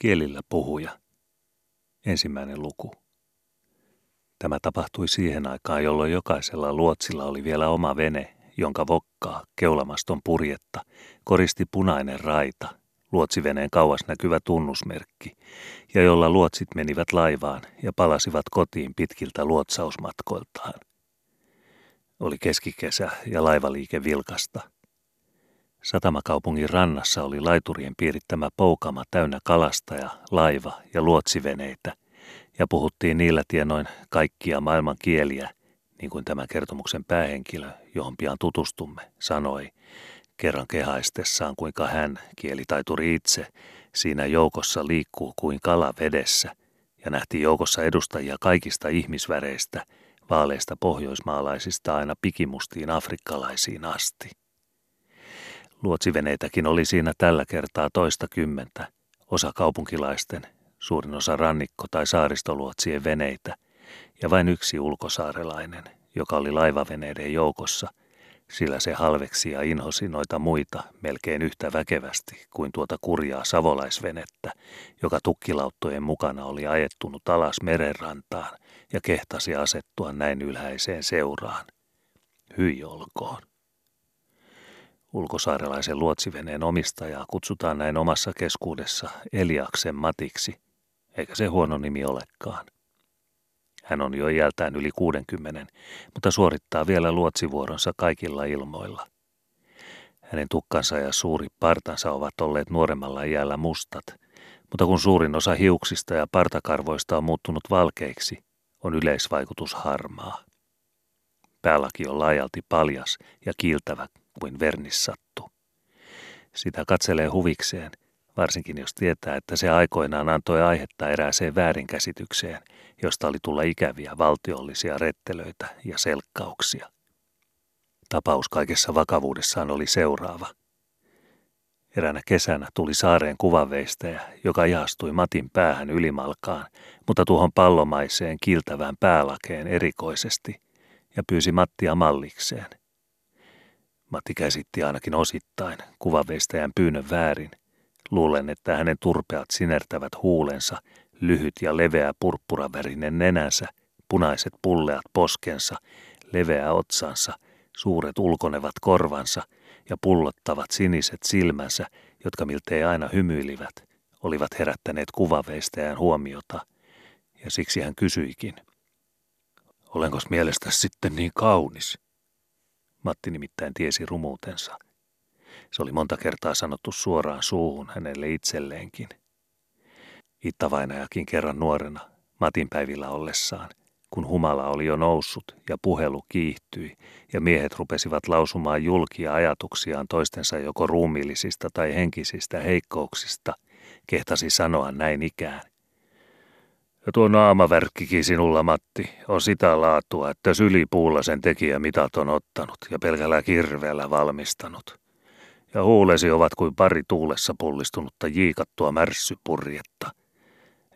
Kielilläpuhuja. Ensimmäinen luku. Tämä tapahtui siihen aikaan, jolloin jokaisella luotsilla oli vielä oma vene, jonka vokkaa, keulamaston purjetta, koristi punainen raita, luotsiveneen kauas näkyvä tunnusmerkki, ja jolla luotsit menivät laivaan ja palasivat kotiin pitkiltä luotsausmatkoiltaan. Oli keskikesä ja laivaliike vilkasta. Satamakaupungin rannassa oli laiturien piirittämä poukama täynnä kalastajaa, laiva- ja luotsiveneitä, ja puhuttiin niillä tienoin kaikkia maailman kieliä, niin kuin tämän kertomuksen päähenkilö, johon pian tutustumme, sanoi, kerran kehaistessaan kuinka hän, kielitaituri itse, siinä joukossa liikkuu kuin kala vedessä, ja nähtiin joukossa edustajia kaikista ihmisväreistä, vaaleista pohjoismaalaisista aina pikimustiin afrikkalaisiin asti. Luotsiveneitäkin oli siinä tällä kertaa 20, osa kaupunkilaisten, suurin osa rannikko- tai saaristoluotsien veneitä, ja vain yksi ulkosaarelainen, joka oli laivaveneiden joukossa, sillä se halveksi ja inhosi noita muita melkein yhtä väkevästi kuin tuota kurjaa savolaisvenettä, joka tukkilauttojen mukana oli ajettunut alas merenrantaan ja kehtasi asettua näin ylhäiseen seuraan. Hyi olkoon. Ulkosaarelaisen luotsiveneen omistajaa kutsutaan näin omassa keskuudessa Eliaksen Matiksi, eikä se huono nimi olekaan. Hän on jo iältään yli 60, mutta suorittaa vielä luotsivuoronsa kaikilla ilmoilla. Hänen tukkansa ja suuri partansa ovat olleet nuoremmalla iällä mustat, mutta kun suurin osa hiuksista ja partakarvoista on muuttunut valkeiksi, on yleisvaikutus harmaa. Päälaki on laajalti paljas ja kiiltävä kuin vernissattu. Sitä katselee huvikseen, varsinkin jos tietää, että se aikoinaan antoi aihetta erääseen väärinkäsitykseen, josta oli tulla ikäviä valtiollisia rettelöitä ja selkkauksia. Tapaus kaikessa vakavuudessaan oli seuraava. Eräänä kesänä tuli saareen kuvanveistäjä, joka jaastui Matin päähän ylimalkaan, mutta tuohon pallomaiseen kiiltävään päälakeen erikoisesti, ja pyysi Mattia mallikseen. Matti käsitti ainakin osittain kuvanveistäjän pyynnön väärin, luulen, että hänen turpeat sinertävät huulensa, lyhyt ja leveä purppuravärinen nenänsä, punaiset pulleat poskensa, leveä otsansa, suuret ulkonevat korvansa ja pullottavat siniset silmänsä, jotka miltei aina hymyilivät, olivat herättäneet kuvanveistäjän huomiota, ja siksi hän kysyikin. Olenkos mielestäsi sitten niin kaunis? Matti nimittäin tiesi rumuutensa. Se oli monta kertaa sanottu suoraan suuhun hänelle itselleenkin. Ittavainajakin kerran nuorena, Matin päivillä ollessaan, kun humala oli jo noussut ja puhelu kiihtyi ja miehet rupesivat lausumaan julkia ajatuksiaan toistensa joko ruumiillisista tai henkisistä heikkouksista, kehtasi sanoa näin ikään. Ja tuo naamavärkkikin sinulla, Matti, on sitä laatua, että sylipuulla sen tekijä mitat on ottanut ja pelkällä kirveellä valmistanut. Ja huulesi ovat kuin pari tuulessa pullistunutta jiikattua märssypurjetta.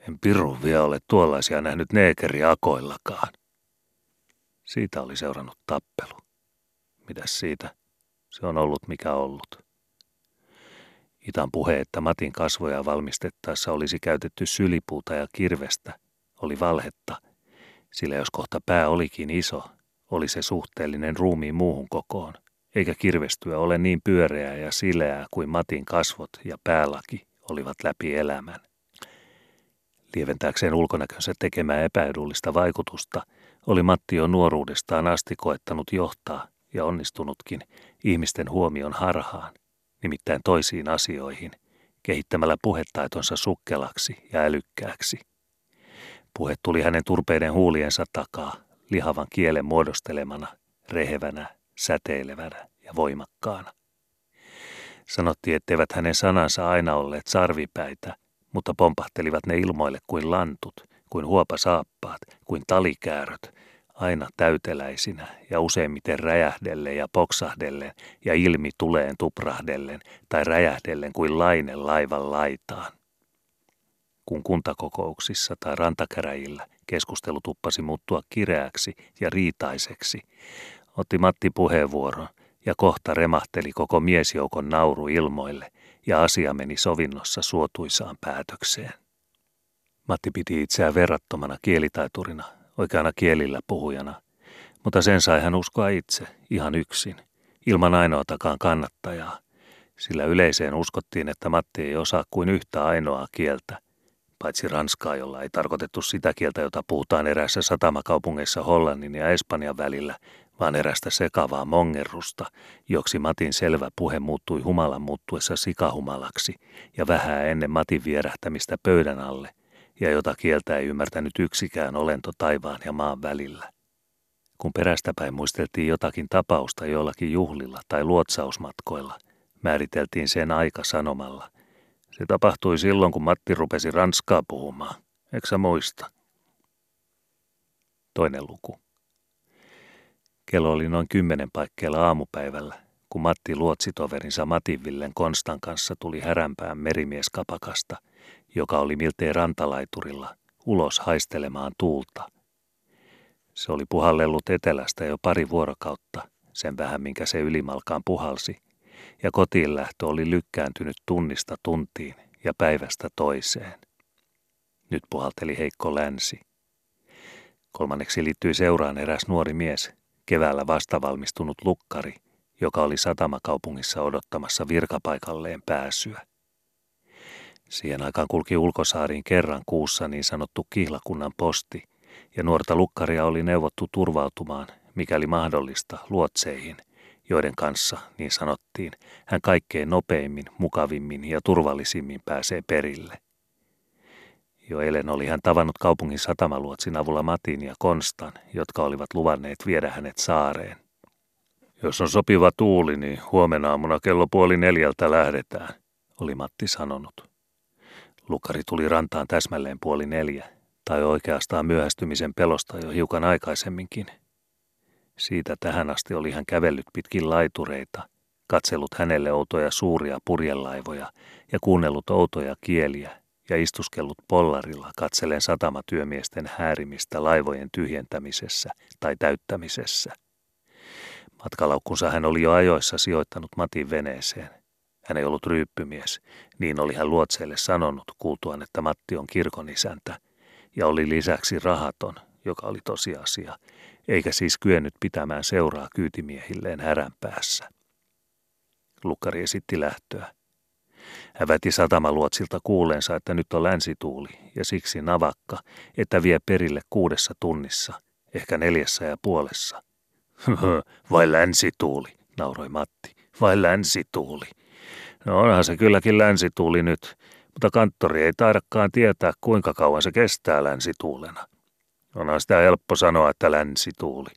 En pirun vielä ole tuollaisia nähnyt neekeriakoillakaan. Siitä oli seurannut tappelu. Mitäs siitä? Se on ollut mikä ollut. Itan puhe, että Matin kasvoja valmistettaessa olisi käytetty sylipuuta ja kirvestä, oli valhetta, sillä jos kohta pää olikin iso, oli se suhteellinen ruumiin muuhun kokoon, eikä kirvestyä ole niin pyöreää ja sileää kuin Matin kasvot ja päälaki olivat läpi elämän. Lieventääkseen ulkonäkönsä tekemää epäedullista vaikutusta oli Matti jo nuoruudestaan asti koettanut johtaa, ja onnistunutkin, ihmisten huomion harhaan, nimittäin toisiin asioihin, kehittämällä puhetaitonsa sukkelaksi ja älykkääksi. Puhe tuli hänen turpeiden huuliensa takaa, lihavan kielen muodostelemana, rehevänä, säteilevänä ja voimakkaana. Sanottiin, etteivät hänen sanansa aina olleet sarvipäitä, mutta pompahtelivat ne ilmoille kuin lantut, kuin huopasaappaat, kuin talikääröt, aina täyteläisinä ja useimmiten räjähdellen ja poksahdellen ja ilmi tuleen tuprahdellen tai räjähdellen kuin laine laivan laitaan. Kun kuntakokouksissa tai rantakäräjillä keskustelu tuppasi muuttua kireäksi ja riitaiseksi, otti Matti puheenvuoron ja kohta remahteli koko miesjoukon nauru ilmoille ja asia meni sovinnossa suotuisaan päätökseen. Matti piti itseään verrattomana kielitaiturina, oikeana kielilläpuhujana, mutta sen sai hän uskoa itse, ihan yksin, ilman ainoatakaan kannattajaa, sillä yleiseen uskottiin, että Matti ei osaa kuin yhtä ainoaa kieltä, paitsi ranskaa, jolla ei tarkoitettu sitä kieltä, jota puhutaan erässä satamakaupungeissa Hollannin ja Espanjan välillä, vaan erästä sekavaa mongerrusta, joksi Matin selvä puhe muuttui humalan muuttuessa sikahumalaksi ja vähän ennen Matin vierähtämistä pöydän alle, ja jota kieltä ei ymmärtänyt yksikään olento taivaan ja maan välillä. Kun perästäpäin muisteltiin jotakin tapausta jollakin juhlilla tai luotsausmatkoilla, määriteltiin sen aika sanomalla. Se tapahtui silloin, kun Matti rupesi ranskaa puhumaan. Eikö sä muista? Toinen luku. Kello oli noin 10 paikkeilla aamupäivällä, kun Matti luotsitoverinsa Matinvillen Konstan kanssa tuli Häränpään merimieskapakasta, joka oli miltei rantalaiturilla, ulos haistelemaan tuulta. Se oli puhallellut etelästä jo pari vuorokautta, sen vähän minkä se ylimalkaan puhalsi, ja kotiinlähtö oli lykkääntynyt tunnista tuntiin ja päivästä toiseen. Nyt puhalteli heikko länsi. Kolmanneksi liittyi seuraan eräs nuori mies, keväällä vastavalmistunut lukkari, joka oli satamakaupungissa odottamassa virkapaikalleen pääsyä. Siihen aikaan kulki Ulkosaariin kerran kuussa niin sanottu kihlakunnan posti, ja nuorta lukkaria oli neuvottu turvautumaan, mikäli mahdollista, luotseihin, joiden kanssa, niin sanottiin, hän kaikkein nopeimmin, mukavimmin ja turvallisimmin pääsee perille. Jo eilen oli hän tavannut kaupungin satamaluotsin avulla Matin ja Konstan, jotka olivat luvanneet viedä hänet saareen. Jos on sopiva tuuli, niin huomenna aamuna kello 3:30 lähdetään, oli Matti sanonut. Lukkari tuli rantaan täsmälleen 3:30, tai oikeastaan myöhästymisen pelosta jo hiukan aikaisemminkin. Siitä tähän asti oli hän kävellyt pitkin laitureita, katsellut hänelle outoja suuria purjelaivoja ja kuunnellut outoja kieliä ja istuskellut pollarilla katsellen satamatyömiesten häärimistä laivojen tyhjentämisessä tai täyttämisessä. Matkalaukkunsa hän oli jo ajoissa sijoittanut Matin veneeseen. Hän ei ollut ryyppymies, niin oli hän luotseille sanonut kuultuaan, että Matti on kirkon isäntä, ja oli lisäksi rahaton, joka oli tosiasia, eikä siis kyennyt pitämään seuraa kyytimiehilleen Häränpäässä. Lukkari esitti lähtöä. Hän väti satamaluotsilta kuuleensa, että nyt on länsituuli ja siksi navakka, että vie perille 6 tunnissa, ehkä 4,5. Vai länsituuli, nauroi Matti. Vai länsituuli? No onhan se kylläkin länsituuli nyt, mutta kanttori ei taidakaan tietää, kuinka kauan se kestää länsituulena. Onhan sitä helppo sanoa, että länsituuli.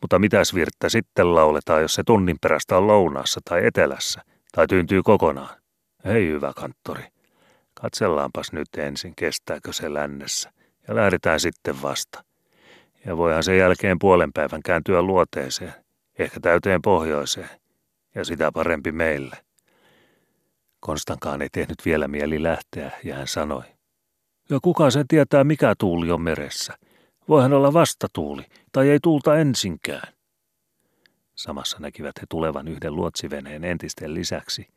Mutta mitäs virttä sitten lauletaan, jos se tunnin perästä on lounaassa tai etelässä, tai tyyntyy kokonaan? Ei hyvä kanttori. Katsellaanpas nyt ensin, kestääkö se lännessä, ja lähdetään sitten vasta. Ja voihan sen jälkeen 5:30 kääntyä luoteeseen, ehkä täyteen pohjoiseen, ja sitä parempi meille. Konstankaan ei tehnyt vielä mieli lähteä, ja hän sanoi. Ja kuka sen tietää, mikä tuuli on meressä? Voihan olla vastatuuli, tai ei tuulta ensinkään. Samassa näkivät he tulevan yhden luotsiveneen entisten lisäksi,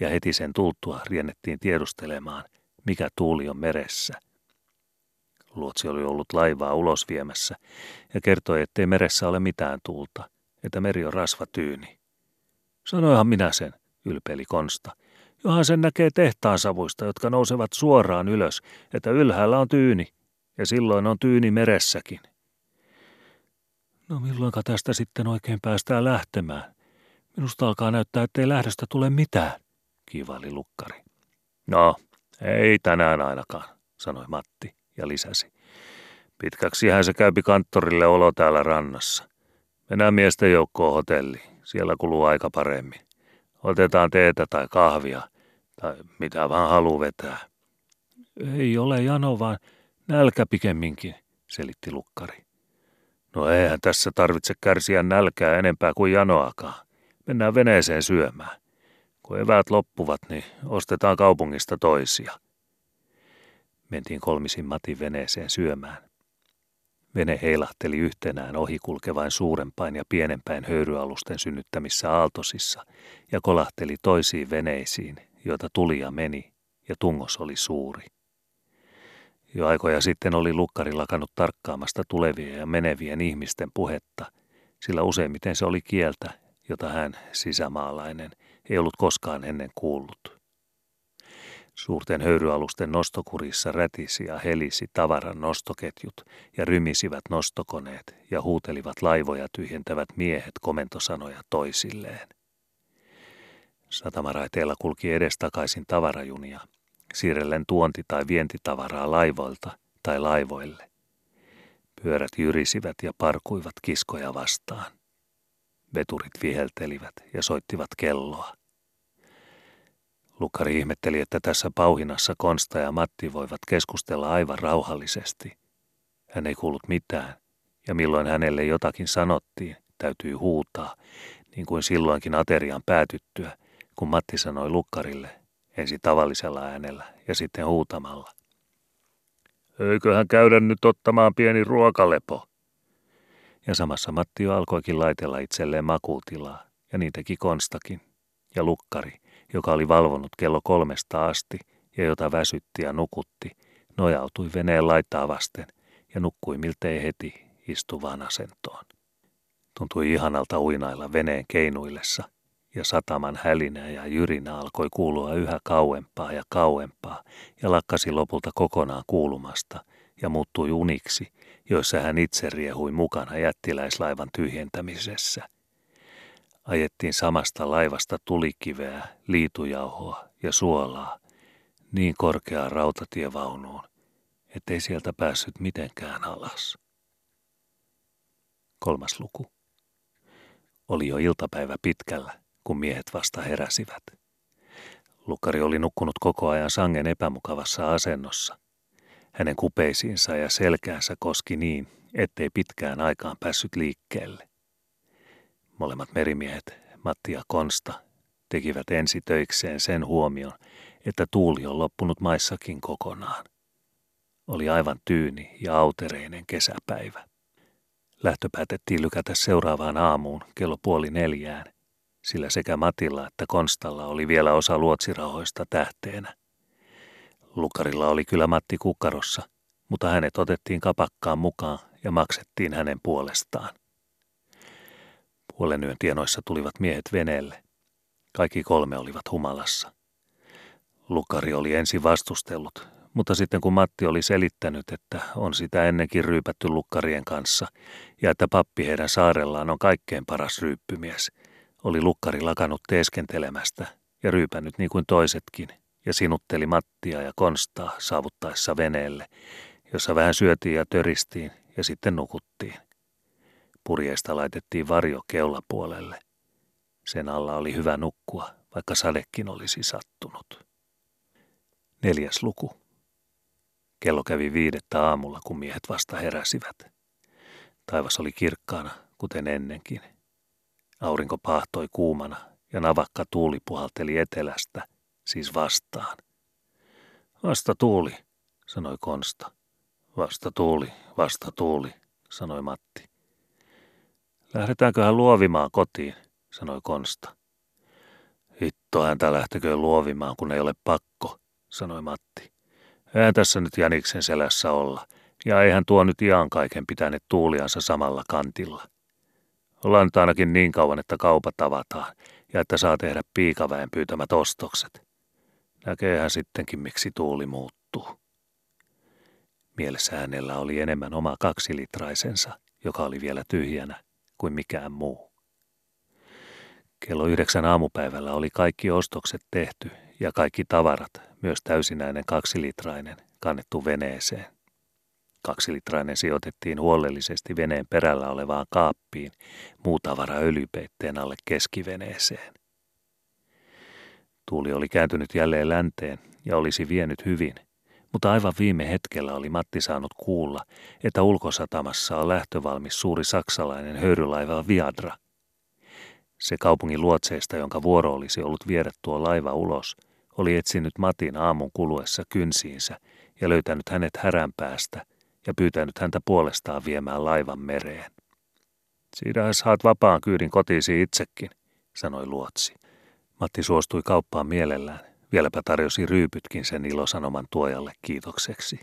ja heti sen tultua riennettiin tiedustelemaan, mikä tuuli on meressä. Luotsi oli ollut laivaa ulos viemässä, ja kertoi, ettei meressä ole mitään tuulta, että meri on rasvatyyni. Sanoihan minä sen, ylpeili Konsta. Johan sen näkee tehtaan savuista, jotka nousevat suoraan ylös, että ylhäällä on tyyni. Ja silloin on tyyni meressäkin. No milloinka tästä sitten oikein päästään lähtemään? Minusta alkaa näyttää, ettei lähdöstä tule mitään, kiivaili lukkari. No, ei tänään ainakaan, sanoi Matti ja lisäsi. Pitkäksihän se käypi kanttorille olo täällä rannassa. Mennään miesten joukkoon hotelliin, siellä kuluu aika paremmin. Otetaan teetä tai kahvia, tai mitä vaan haluu vetää. Ei ole jano, vaan... Nälkä pikemminkin, selitti lukkari. No eihän tässä tarvitse kärsiä nälkää enempää kuin janoakaan. Mennään veneeseen syömään. Kun eväät loppuvat, niin ostetaan kaupungista toisia. Mentiin kolmisin Matin veneeseen syömään. Vene heilahteli yhtenään ohikulkevain suurempain ja pienempäin höyryalusten synnyttämissä aaltosissa ja kolahteli toisiin veneisiin joita tuli ja meni, ja tungos oli suuri. Jo aikoja sitten oli lukkari lakannut tarkkaamasta tulevien ja menevien ihmisten puhetta, sillä useimmiten se oli kieltä, jota hän, sisämaalainen, ei ollut koskaan ennen kuullut. Suurten höyryalusten nostokurissa rätisi ja helisi tavaran nostoketjut ja rymisivät nostokoneet ja huutelivat laivoja tyhjentävät miehet komentosanoja toisilleen. Satamaraiteilla kulki edestakaisin tavarajunia, siirrellen tuonti- tai vientitavaraa laivoilta tai laivoille. Pyörät jyrisivät ja parkuivat kiskoja vastaan. Veturit viheltelivät ja soittivat kelloa. Lukkari ihmetteli, että tässä pauhinassa Konsta ja Matti voivat keskustella aivan rauhallisesti. Hän ei kuullut mitään, ja milloin hänelle jotakin sanottiin, täytyi huutaa, niin kuin silloinkin aterian päätyttyä, kun Matti sanoi lukkarille, ensin tavallisella äänellä ja sitten huutamalla. Eiköhän käydä nyt ottamaan pieni ruokalepo. Ja samassa Matti jo alkoikin laitella itselleen makuutilaa, ja niin teki Konstakin, ja lukkari, joka oli valvonut kello 3:00 asti ja jota väsytti ja nukutti, nojautui veneen laitaa vasten ja nukkui miltei heti istuvaan asentoon. Tuntui ihanalta uinailla veneen keinuillessa, ja sataman hälinä ja jyrinä alkoi kuulua yhä kauempaa ja kauempaa, ja lakkasi lopulta kokonaan kuulumasta, ja muuttui uniksi, joissa hän itse riehui mukana jättiläislaivan tyhjentämisessä. Ajettiin samasta laivasta tulikiveä, liitujauhoa ja suolaa niin korkeaan rautatievaunuun, ettei sieltä päässyt mitenkään alas. 3. luku. Oli jo iltapäivä pitkällä, kun miehet vasta heräsivät. Lukkari oli nukkunut koko ajan sangen epämukavassa asennossa. Hänen kupeisiinsa ja selkäänsä koski niin, ettei pitkään aikaan päässyt liikkeelle. Molemmat merimiehet, Matti ja Konsta, tekivät ensi töikseen sen huomion, että tuuli on loppunut maissakin kokonaan. Oli aivan tyyni ja autereinen kesäpäivä. Lähtö päätettiin lykätä seuraavaan aamuun kello 3:30, sillä sekä Matilla että Konstalla oli vielä osa luotsirahoista tähteenä. Lukkarilla oli kyllä Matti kukkarossa, mutta hänet otettiin kapakkaan mukaan ja maksettiin hänen puolestaan. Puolen yön tienoissa tulivat miehet veneelle. Kaikki kolme olivat humalassa. Lukkari oli ensin vastustellut, mutta sitten kun Matti oli selittänyt, että on sitä ennenkin ryypätty lukkarien kanssa ja että pappi heidän saarellaan on kaikkein paras ryyppymies, oli lukkari lakanut teeskentelemästä ja ryypännyt niin kuin toisetkin ja sinutteli Mattia ja Konstaa saavuttaessa veneelle, jossa vähän syötiin ja töristiin ja sitten nukuttiin. Purjeesta laitettiin varjo keulapuolelle. Sen alla oli hyvä nukkua, vaikka sadekin olisi sattunut. 4. luku. Kello kävi 5:00 aamulla, kun miehet vasta heräsivät. Taivas oli kirkkaana, kuten ennenkin. Aurinko paahtoi kuumana ja navakka tuuli puhalteli etelästä, siis vastaan. Vasta tuuli, sanoi Konsta. Vasta tuuli, sanoi Matti. Lähdetäänköhän luovimaan kotiin, sanoi Konsta. Hitto, häntä lähtekö luovimaan, kun ei ole pakko, sanoi Matti. Eihän tässä nyt jäniksen selässä olla, ja eihän tuo nyt ihan kaiken pitänyt tuuliansa samalla kantilla. Ollaan nyt ainakin niin kauan, että kaupat avataan, ja että saa tehdä piikaväen pyytämät ostokset. Näkeehän sittenkin, miksi tuuli muuttuu. Mielessä hänellä oli enemmän oma 2-litraisensa, joka oli vielä tyhjänä, kuin mikään muu. Kello 9 aamupäivällä oli kaikki ostokset tehty ja kaikki tavarat, myös täysinäinen 2-litrainen, kannettu veneeseen. 2-litrainen sijoitettiin huolellisesti veneen perällä olevaan kaappiin, muu tavara öljypeitteen alle keskiveneeseen. Tuuli oli kääntynyt jälleen länteen ja olisi vienyt hyvin, mutta aivan viime hetkellä oli Matti saanut kuulla, että ulkosatamassa on lähtövalmis suuri saksalainen höyrylaiva Viadra. Se kaupungin luotseista, jonka vuoro olisi ollut viedä tuo laiva ulos, oli etsinyt Matin aamun kuluessa kynsiinsä ja löytänyt hänet häränpäästä ja pyytänyt häntä puolestaan viemään laivan mereen. Siinähän saat vapaan kyydin kotiisi itsekin, sanoi luotsi. Matti suostui kauppaan mielellään, Vieläpä tarjosi ryypytkin sen ilosanoman tuojalle kiitokseksi.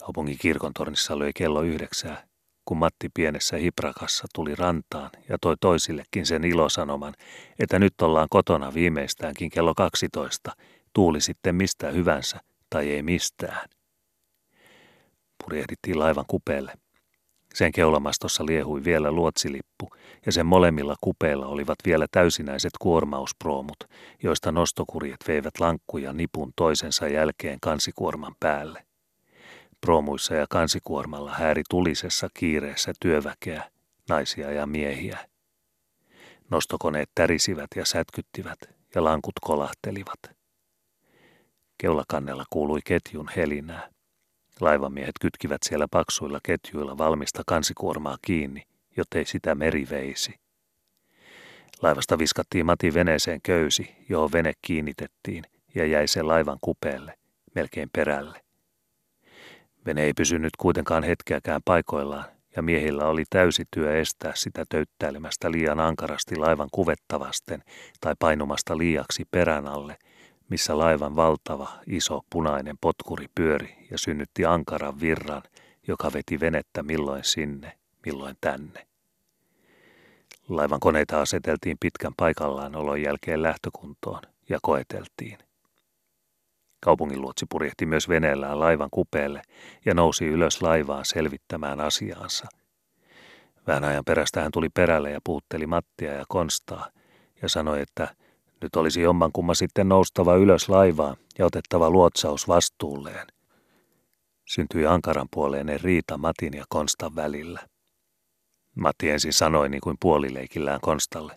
Kaupungin kirkontornissa löi kello 9, kun Matti pienessä hiprakassa tuli rantaan ja toi toisillekin sen ilosanoman, että nyt ollaan kotona viimeistäänkin kello 12, tuuli sitten mistä hyvänsä tai ei mistään. Purjehdittiin laivan kupeelle. Sen keulamastossa liehui vielä luotsilippu, ja sen molemmilla kupeilla olivat vielä täysinäiset kuormausproomut, joista nostokurjet veivät lankkuja nipun toisensa jälkeen kansikuorman päälle. Proomuissa ja kansikuormalla hääri tulisessa kiireessä työväkeä, naisia ja miehiä. Nostokoneet tärisivät ja sätkyttivät, ja lankut kolahtelivat. Keulakannella kuului ketjun helinää. Laivamiehet kytkivät siellä paksuilla ketjuilla valmista kansikuormaa kiinni, jottei sitä meri veisi. Laivasta viskattiin Matin veneeseen köysi, johon vene kiinnitettiin, ja jäi sen laivan kupeelle, melkein perälle. Vene ei pysynyt kuitenkaan hetkeäkään paikoillaan, ja miehillä oli täysi työ estää sitä töyttäilemästä liian ankarasti laivan kuvetta vasten tai painumasta liiaksi perän alle, missä laivan valtava, iso, punainen potkuri pyöri ja synnytti ankaran virran, joka veti venettä milloin sinne, milloin tänne. Laivan koneita aseteltiin pitkän paikallaan olon jälkeen lähtökuntoon ja koeteltiin. Kaupunginluotsi purjehti myös veneellään laivan kupeelle ja nousi ylös laivaan selvittämään asiaansa. Vähän ajan perästä hän tuli perälle ja puhutteli Mattia ja Konstaa ja sanoi, että nyt olisi jommankumma sitten noustava ylös laivaa ja otettava luotsaus vastuulleen. Syntyi ankaran puoleinen riita Matin ja Konstan välillä. Matti ensin sanoi niin kuin puolileikillään Konstalle,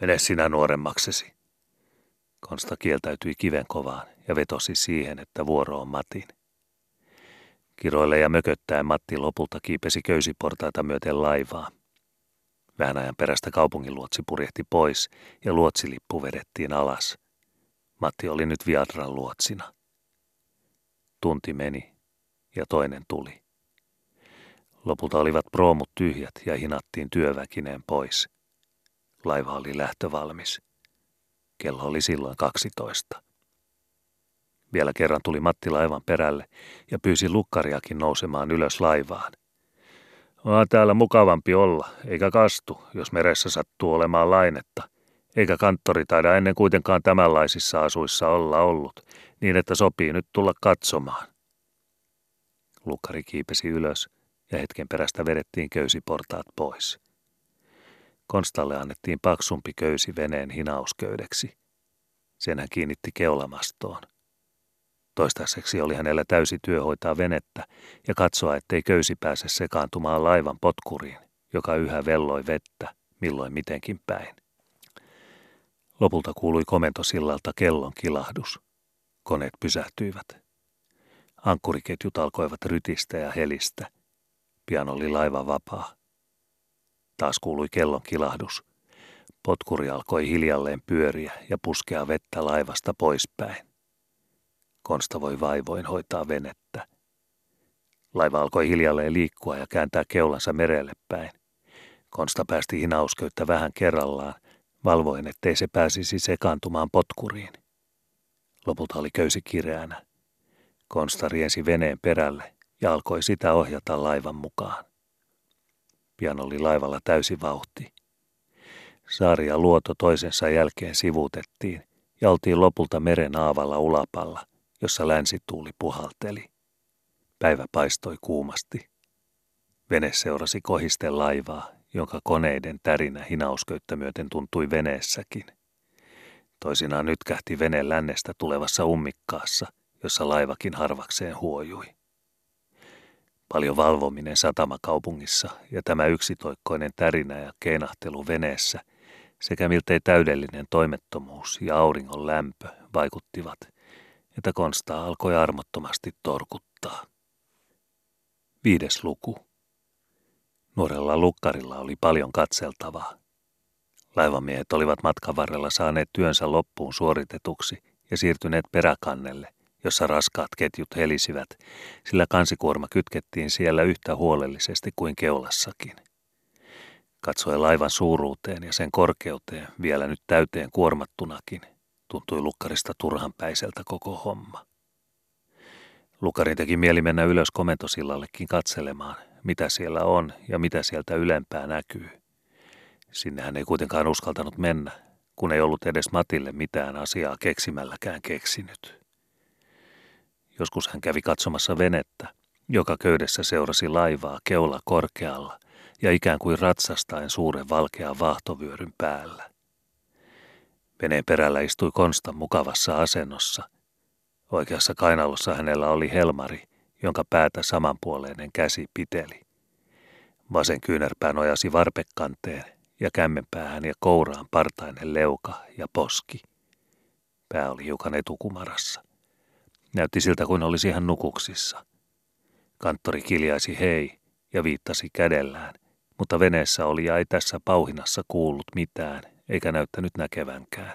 mene sinä nuoremmaksesi. Konsta kieltäytyi kivenkovaan ja vetosi siihen, että vuoro on Matin. Kiroille ja mököttäen Matti lopulta kiipesi köysiportaita myöten laivaa. Vähän ajan perästä kaupunginluotsi purjehti pois ja luotsilippu vedettiin alas. Matti oli nyt Viadran luotsina. Tunti meni ja toinen tuli. Lopulta olivat proomut tyhjät ja hinattiin työväkineen pois. Laiva oli lähtövalmis. Kello oli silloin 12. Vielä kerran tuli Matti laivan perälle ja pyysi lukkariakin nousemaan ylös laivaan. Onhan täällä mukavampi olla, eikä kastu, jos meressä sattuu olemaan lainetta. Eikä kanttori taida ennen kuitenkaan tämänlaisissa asuissa olla ollut, niin että sopii nyt tulla katsomaan. Lukkari kiipesi ylös ja hetken perästä vedettiin köysiportaat pois. Konstalle annettiin paksumpi köysi veneen hinausköydeksi. Sen hän kiinnitti keulamastoon. Toistaiseksi oli hänellä täysi työ hoitaa venettä ja katsoa, ettei köysi pääse sekaantumaan laivan potkuriin, joka yhä velloi vettä milloin mitenkin päin. Lopulta kuului komentosillalta kellon kilahdus. Koneet pysähtyivät. Ankkuriketjut alkoivat rytistä ja helistä. Pian oli laiva vapaa. Taas kuului kellon kilahdus. Potkuri alkoi hiljalleen pyöriä ja puskea vettä laivasta poispäin. Konsta voi vaivoin hoitaa venettä. Laiva alkoi hiljalleen liikkua ja kääntää keulansa merelle päin. Konsta päästi hinausköyttä vähän kerrallaan, valvoen, ettei se pääsisi sekaantumaan potkuriin. Lopulta oli köysi kireänä. Konsta riensi veneen perälle ja alkoi sitä ohjata laivan mukaan. Pian oli laivalla täysi vauhti. Saari ja luoto toisensa jälkeen sivuutettiin ja oltiin lopulta meren aavalla ulapalla, jossa länsituuli puhalteli. Päivä paistoi kuumasti. Vene seurasi kohisten laivaa, jonka koneiden tärinä hinausköyttä myöten tuntui veneessäkin. Toisinaan nytkähti vene lännestä tulevassa ummikkaassa, jossa laivakin harvakseen huojui. Paljon valvominen satamakaupungissa ja tämä yksitoikkoinen tärinä ja keinahtelu veneessä sekä miltei täydellinen toimettomuus ja auringon lämpö vaikuttivat, että Konsta alkoi armottomasti torkuttaa. 5. luku. Nuorella lukkarilla oli paljon katseltavaa. Laivamiehet olivat matkan varrella saaneet työnsä loppuun suoritetuksi ja siirtyneet peräkannelle, jossa raskaat ketjut helisivät, sillä kansikuorma kytkettiin siellä yhtä huolellisesti kuin keulassakin. Katsoen laivan suuruuteen ja sen korkeuteen vielä nyt täyteen kuormattunakin, Tuntui lukkarista turhanpäiseltä koko homma. Lukkari teki mieli mennä ylös komentosillallekin katselemaan, mitä siellä on ja mitä sieltä ylempää näkyy. Sinne hän ei kuitenkaan uskaltanut mennä, kun ei ollut edes Matille mitään asiaa keksimälläkään keksinyt. Joskus hän kävi katsomassa venettä, joka köydessä seurasi laivaa keula korkealla ja ikään kuin ratsastaen suuren valkean vaahtovyöryn päällä. Veneen perällä istui Konsta mukavassa asennossa. Oikeassa kainalossa hänellä oli helmari, jonka päätä samanpuoleinen käsi piteli. Vasen kyynärpää nojasi varpekanteen ja kämmenpäähän ja kouraan partainen leuka ja poski. Pää oli hiukan etukumarassa. Näytti siltä kuin olisi ihan nukuksissa. Kanttori kiljaisi hei ja viittasi kädellään, mutta veneessä oli ja ei tässä pauhinassa kuullut mitään, eikä näyttänyt näkevänkään.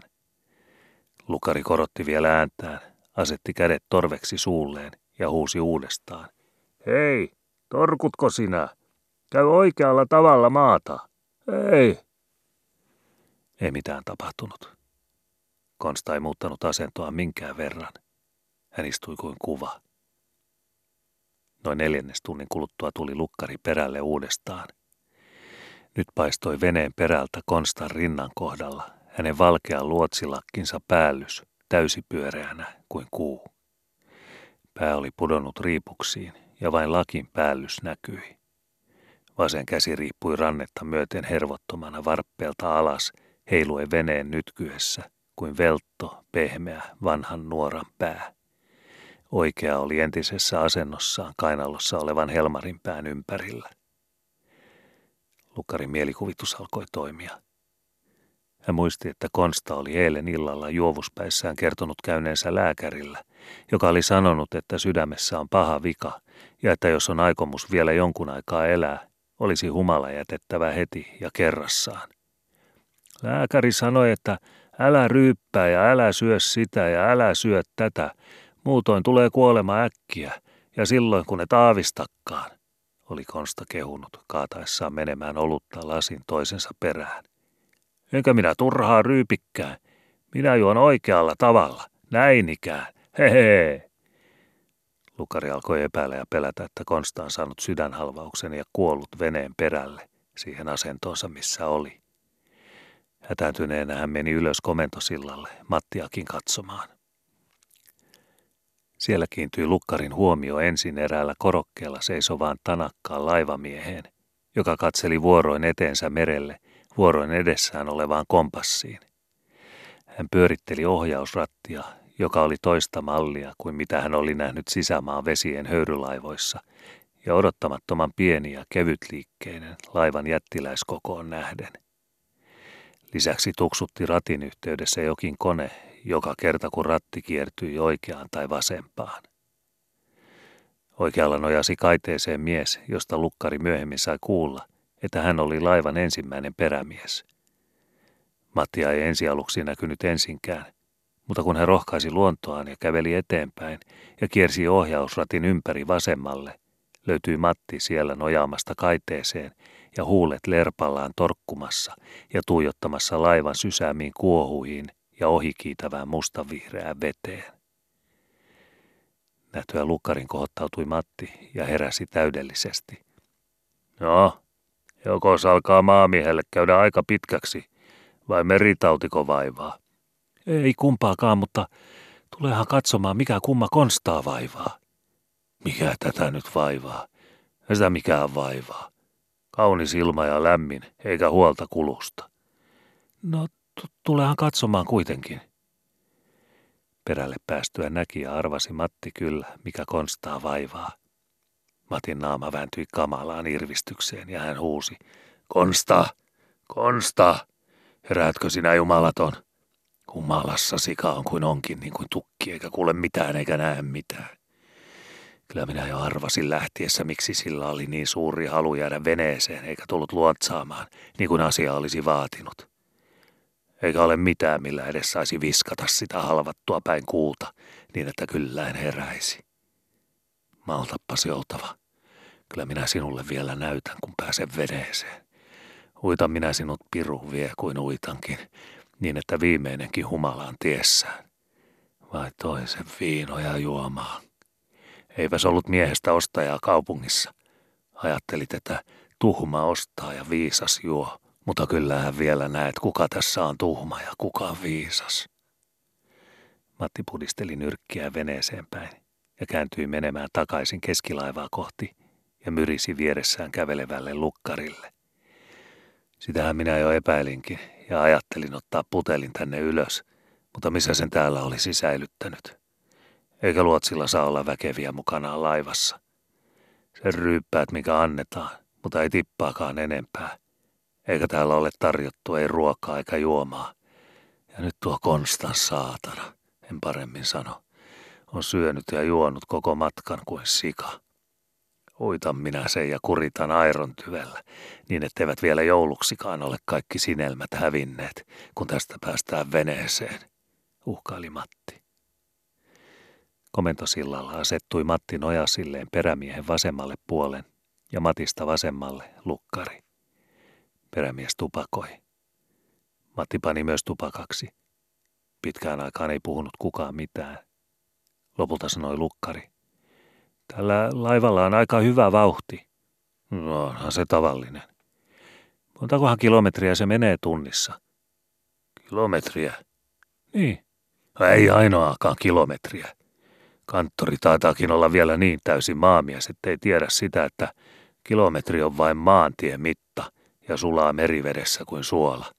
Lukari korotti vielä ääntään, asetti kädet torveksi suulleen ja huusi uudestaan. Hei, torkutko sinä? Käy oikealla tavalla maata. Hei! Ei mitään tapahtunut. Konsta ei muuttanut asentoa minkään verran. Hän istui kuin kuva. Noin 4 tunnin kuluttua tuli lukkari perälle uudestaan. Nyt paistoi veneen perältä Konstan rinnan kohdalla hänen valkea luotsilakkinsa päällys täysipyöreänä kuin kuu. Pää oli pudonnut riipuksiin ja vain lakin päällys näkyi. Vasen käsi riippui rannetta myöten hervottomana varppeelta alas heiluen veneen nytkyessä kuin veltto, pehmeä, vanhan nuoran pää. Oikea oli entisessä asennossaan kainalossa olevan helmarin pään ympärillä. Lukkarin mielikuvitus alkoi toimia. Hän muisti, että Konsta oli eilen illalla juovuspäissään kertonut käyneensä lääkärillä, joka oli sanonut, että sydämessä on paha vika ja että jos on aikomus vielä jonkun aikaa elää, olisi humala jätettävä heti ja kerrassaan. Lääkäri sanoi, että älä ryyppää ja älä syö sitä ja älä syö tätä, muutoin tulee kuolema äkkiä ja silloin kun et aavistakkaan, oli Konsta kehunut kaataessaan menemään olutta lasin toisensa perään. Enkä minä turhaa ryypikkään. Minä juon oikealla tavalla. Näin ikään. Hehe. Lukari alkoi epäillä ja pelätä, että Konsta on saanut sydänhalvauksen ja kuollut veneen perälle siihen asentoonsa, missä oli. Hätääntyneenä hän meni ylös komentosillalle Mattiakin katsomaan. Siellä kiintyi lukkarin huomio ensin eräällä korokkeella seisovaan tanakkaan laivamieheen, joka katseli vuoroin eteensä merelle, vuoroin edessään olevaan kompassiin. Hän pyöritteli ohjausrattia, joka oli toista mallia kuin mitä hän oli nähnyt sisämaan vesien höyrylaivoissa, ja odottamattoman pieni ja kevytliikkeinen laivan jättiläiskokoon nähden. Lisäksi tuksutti ratin yhteydessä jokin kone, joka kerta kun ratti kiertyi oikeaan tai vasempaan. Oikealla nojasi kaiteeseen mies, josta lukkari myöhemmin sai kuulla, että hän oli laivan ensimmäinen perämies. Mattia ei ensi aluksi näkynyt ensinkään, mutta kun hän rohkaisi luontoaan ja käveli eteenpäin ja kiersi ohjausratin ympäri vasemmalle, löytyi Matti siellä nojaamasta kaiteeseen ja huulet lerpallaan torkkumassa ja tuijottamassa laivan sysäämiin kuohuihin ja ohikiitävään mustavihreään veteen. Nähtyä lukkarin kohottautui Matti ja heräsi täydellisesti. No, jokos alkaa maamiehelle käydä aika pitkäksi, vai meritautiko vaivaa? Ei kumpaakaan, mutta tulehan katsomaan, mikä kumma Konstaa vaivaa. Mikä tätä nyt vaivaa? Ja sitä mikään vaivaa. Kaunis ilma ja lämmin, eikä huolta kulusta. No, tulehan katsomaan kuitenkin. Perälle päästyä näki ja arvasi Matti kyllä, mikä Konstaa vaivaa. Matin naama vääntyi kamalaan irvistykseen ja hän huusi. Konsta! Konsta! Heräätkö sinä jumalaton? Humalassa sika on kuin onkin, niin kuin tukki, eikä kuule mitään eikä näe mitään. Kyllä minä jo arvasin lähtiessä, miksi sillä oli niin suuri halu jäädä veneeseen eikä tullut luotsaamaan, niin kuin asia olisi vaatinut. Eikä ole mitään, millä edes saisi viskata sitä halvattua päin kuuta, niin että kyllä en heräisi. Maltappasi joutava. Kyllä minä sinulle vielä näytän, kun pääsen veneeseen. Uitan minä sinut piru vie kuin uitankin, niin että viimeinenkin humalaan tiessään. Vai toisen viinoja juomaan. Eipäs ollut miehestä ostajaa kaupungissa. Ajattelit, että tuhma ostaa ja viisas juo, mutta kyllähän vielä näet, kuka tässä on tuhma ja kuka viisas. Matti pudisteli nyrkkiä veneeseen päin ja kääntyi menemään takaisin keskilaivaa kohti ja myrisi vieressään kävelevälle lukkarille. Sitähän minä jo epäilinkin ja ajattelin ottaa putelin tänne ylös, mutta missä sen täällä olisi säilyttänyt. Eikä luotsilla saa olla väkeviä mukanaan laivassa. Sen ryyppäät, mikä annetaan, mutta ei tippaakaan enempää. Eikä täällä ole tarjottu ei ruokaa eikä juomaa. Ja nyt tuo Konstan saatana, en paremmin sano, on syönyt ja juonut koko matkan kuin sika. Uitan minä sen ja kuritan airon tyvellä, niin etteivät vielä jouluksikaan ole kaikki sinelmät hävinneet, kun tästä päästään veneeseen, uhkaili Matti. Komentosillalla asettui Matti nojasilleen perämiehen vasemmalle puolen ja Matista vasemmalle lukkari. Perämies tupakoi. Matti pani myös tupakaksi. Pitkään aikaan ei puhunut kukaan mitään. Lopulta sanoi lukkari. Tällä laivalla on aika hyvä vauhti. No onhan se tavallinen. Montakohan kilometriä se menee tunnissa? Kilometriä? Niin. Ei ainoakaan kilometriä. Kanttori taitaakin olla vielä niin täysin maamies, ettei tiedä sitä, että kilometri on vain maantien mitta ja sulaa merivedessä kuin suola.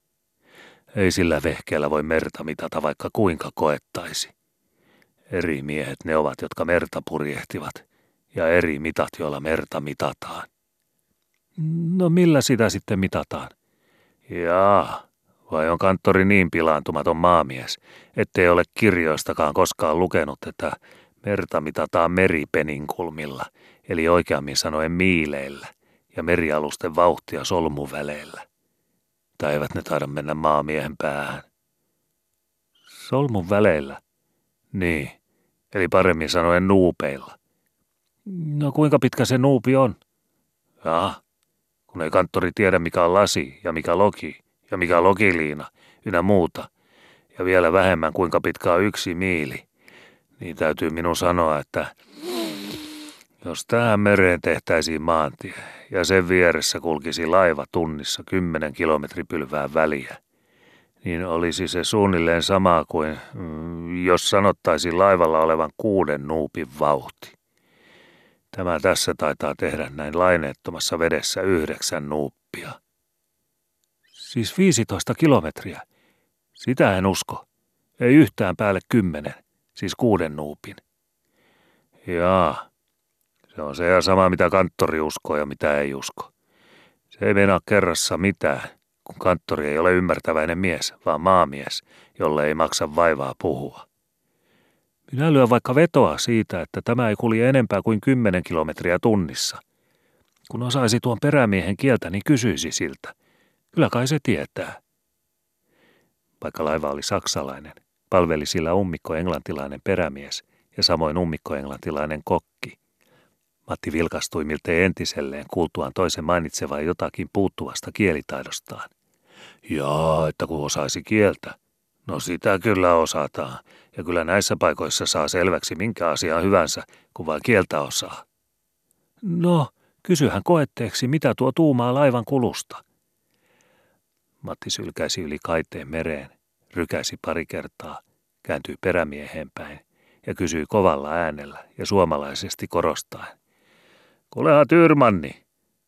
Ei sillä vehkeellä voi merta mitata vaikka kuinka koettaisi. Eri miehet ne ovat, jotka merta purjehtivat, ja eri mitat, joilla merta mitataan. No millä sitä sitten mitataan? Jaa, vai on kanttori niin pilaantumaton maamies, ettei ole kirjoistakaan koskaan lukenut, että merta mitataan meripeninkulmilla, eli oikeammin sanoen miileillä, ja merialusten vauhtia solmuväleillä. Tai eivät ne taida mennä maamiehen päähän. Solmun väleillä? Niin, eli paremmin sanoen nuupeilla. No kuinka pitkä se nuupi on? Jaa, kun ei kanttori tiedä mikä on lasi ja mikä loki ja mikä lokiliina ynnä muuta, ja vielä vähemmän kuinka pitkä on yksi miili, niin täytyy minun sanoa, että jos tähän mereen tehtäisiin maantie ja sen vieressä kulkisi laiva tunnissa 10 kilometripylvään väliä, niin olisi se suunnilleen sama kuin, jos sanottaisiin laivalla olevan 6 nuupin vauhti. Tämä tässä taitaa tehdä näin laineettomassa vedessä 9 nuuppia. Siis 15 kilometriä? Sitä en usko. Ei yhtään päälle 10, siis 6 nuupin. Jaa, se on se ja sama mitä kanttori uskoo ja mitä ei usko. Se ei meinaa kerrassa mitään. Kun kanttori ei ole ymmärtäväinen mies, vaan maamies, jolle ei maksa vaivaa puhua. Minä lyön vaikka vetoa siitä, että tämä ei kulje enempää kuin 10 kilometriä tunnissa. Kun osaisi tuon perämiehen kieltä, niin kysyisi siltä. Kyllä kai se tietää. Vaikka laiva oli saksalainen, palveli sillä ummikkoenglantilainen perämies ja samoin ummikkoenglantilainen kokki. Matti vilkastui miltei entiselleen kuultuaan toisen mainitsevan jotakin puuttuvasta kielitaidostaan. Jaa, että kun osaisi kieltä. No sitä kyllä osataan, ja kyllä näissä paikoissa saa selväksi minkä asiaa hyvänsä, kun vain kieltä osaa. No, kysyhän koetteeksi, mitä tuo tuumaa laivan kulusta. Matti sylkäisi yli kaiteen mereen, rykäisi pari kertaa, kääntyi perämieheen päin ja kysyi kovalla äänellä ja suomalaisesti korostaen. Kuleha Tyrmanni,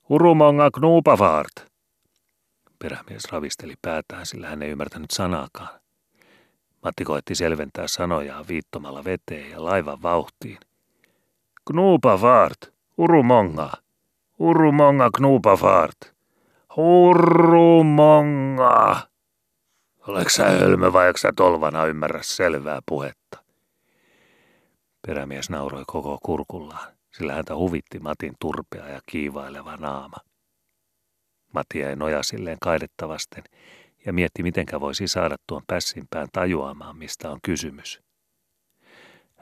hurumonga knuupafaart. Perämies ravisteli päätään, sillä hän ei ymmärtänyt sanaakaan. Matti koetti selventää sanojaan viittomalla veteen ja laivan vauhtiin. Knuupafaart, hurumonga. Hurumonga knuupafaart. Hurumonga. Oleks sä hölmö vai eks sä tolvana ymmärrä selvää puhetta? Perämies nauroi koko kurkullaan, sillä häntä huvitti Matin turpea ja kiivaileva naama. Matti jäi nojasilleen kaidetta vasten ja mietti, mitenkä voisi saada tuon pässinpään tajuamaan, mistä on kysymys.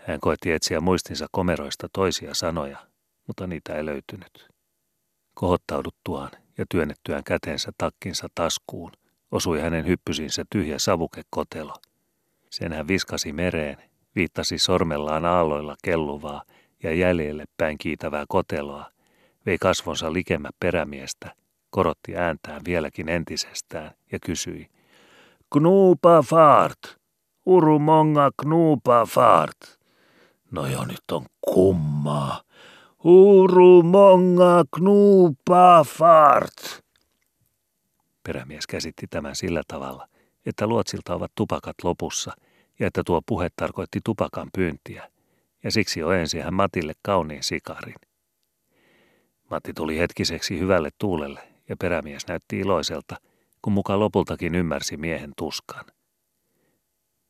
Hän koetti etsiä muistinsa komeroista toisia sanoja, mutta niitä ei löytynyt. Kohottauduttuaan ja työnnettyään kätensä takkinsa taskuun, osui hänen hyppysiinsä tyhjä savukekotelo. Sen hän viskasi mereen, viittasi sormellaan aalloilla kelluvaa ja jäljelle päin kiitävää koteloa, vei kasvonsa likemmä perämiestä, korotti ääntään vieläkin entisestään ja kysyi, "Knupa fart! Urumonga knupa fart!" No jo, nyt on kummaa. Urumonga knupa fart! Perämies käsitti tämän sillä tavalla, että luotsilta ovat tupakat lopussa ja että tuo puhe tarkoitti tupakan pyyntiä, ja siksi ojensi hän Matille kauniin sikarin. Matti tuli hetkiseksi hyvälle tuulelle ja perämies näytti iloiselta, kun muka lopultakin ymmärsi miehen tuskan.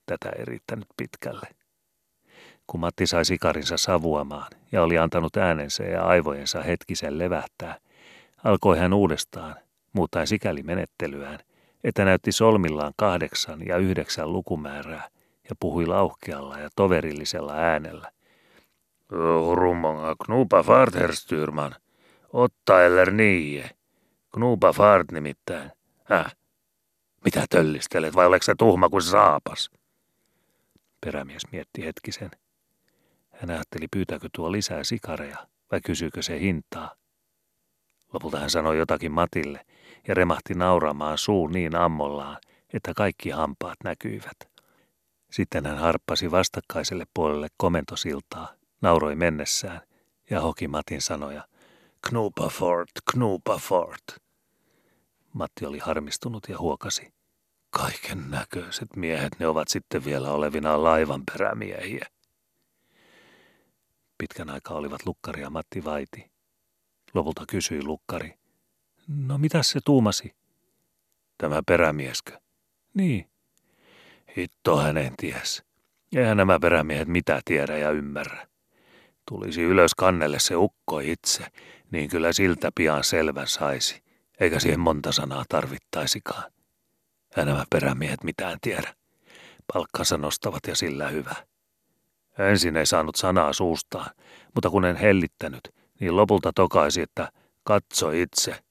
Tätä ei riittänyt pitkälle. Kun Matti sai sikarinsa savuamaan ja oli antanut äänensä ja aivojensa hetkisen levähtää, alkoi hän uudestaan, muuttaen sikäli menettelyään, että näytti solmillaan 8 ja 9 lukumäärää ja puhui lauhkealla ja toverillisella äänellä. Rumonga knupa fart, herr Styrman. Otta eller niie. Knupa fart nimittäin. Mitä töllistelet, vai oletko sä tuhma kuin saapas? Perämies mietti hetkisen. Hän ajatteli, pyytääkö tuo lisää sikareja vai kysyykö se hintaa. Lopulta hän sanoi jotakin Matille ja remahti nauramaan suu niin ammollaan, että kaikki hampaat näkyivät. Sitten hän harppasi vastakkaiselle puolelle komentosiltaa, nauroi mennessään ja hoki Matin sanoja. Knupa fort, knupa fort. Matti oli harmistunut ja huokasi. Kaiken näköiset miehet ne ovat sitten vielä olevinaan laivan perämiehiä. Pitkän aikaa olivat lukkari ja Matti vaiti. Lopulta kysyi lukkari. No mitäs se tuumasi? Tämä perämieskö? Niin. Hitto hänen ties. Eihän nämä perämiehet mitä tiedä ja ymmärrä. Tulisi ylös kannelle se ukko itse, niin kyllä siltä pian selvän saisi, eikä siihen monta sanaa tarvittaisikaan. Ja nämä perämiehet mitään tiedä. Palkkansa nostavat ja sillä hyvä. Ensin ei saanut sanaa suustaan, mutta kun en hellittänyt, niin lopulta tokaisi, että katso itse.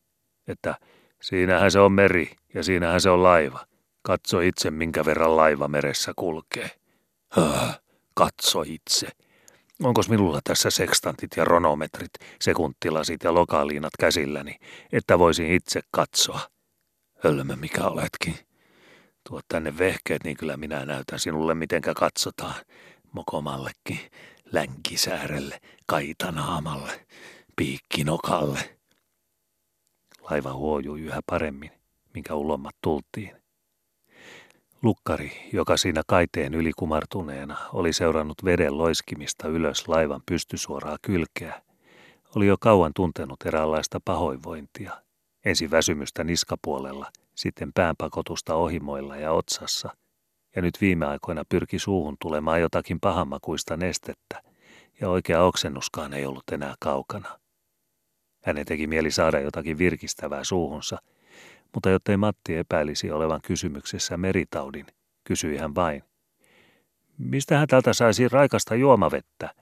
Että siinähän se on meri ja siinähän se on laiva. Katso itse, minkä verran laiva meressä kulkee. Katso itse. Onkos minulla tässä sekstantit ja ronometrit, sekuntilasit ja lokaliinat käsilläni, että voisin itse katsoa? Hölmö mikä oletkin. Tuo tänne vehkeet, niin kyllä minä näytän sinulle, mitenkä katsotaan. Mokomallekin, länkisäärelle, kaitanaamalle, piikkinokalle. Laiva huojui yhä paremmin, minkä ulommat tultiin. Lukkari, joka siinä kaiteen ylikumartuneena oli seurannut veden loiskimista ylös laivan pystysuoraa kylkeä, oli jo kauan tuntenut eräänlaista pahoinvointia. Ensin väsymystä niskapuolella, sitten päänpakotusta ohimoilla ja otsassa, ja nyt viime aikoina pyrki suuhun tulemaan jotakin pahanmakuista nestettä, ja oikea oksennuskaan ei ollut enää kaukana. Hänen teki mieli saada jotakin virkistävää suuhunsa, mutta jottei Matti epäilisi olevan kysymyksessä meritaudin, kysyi hän vain. Mistähän tältä saisi raikasta juomavettä?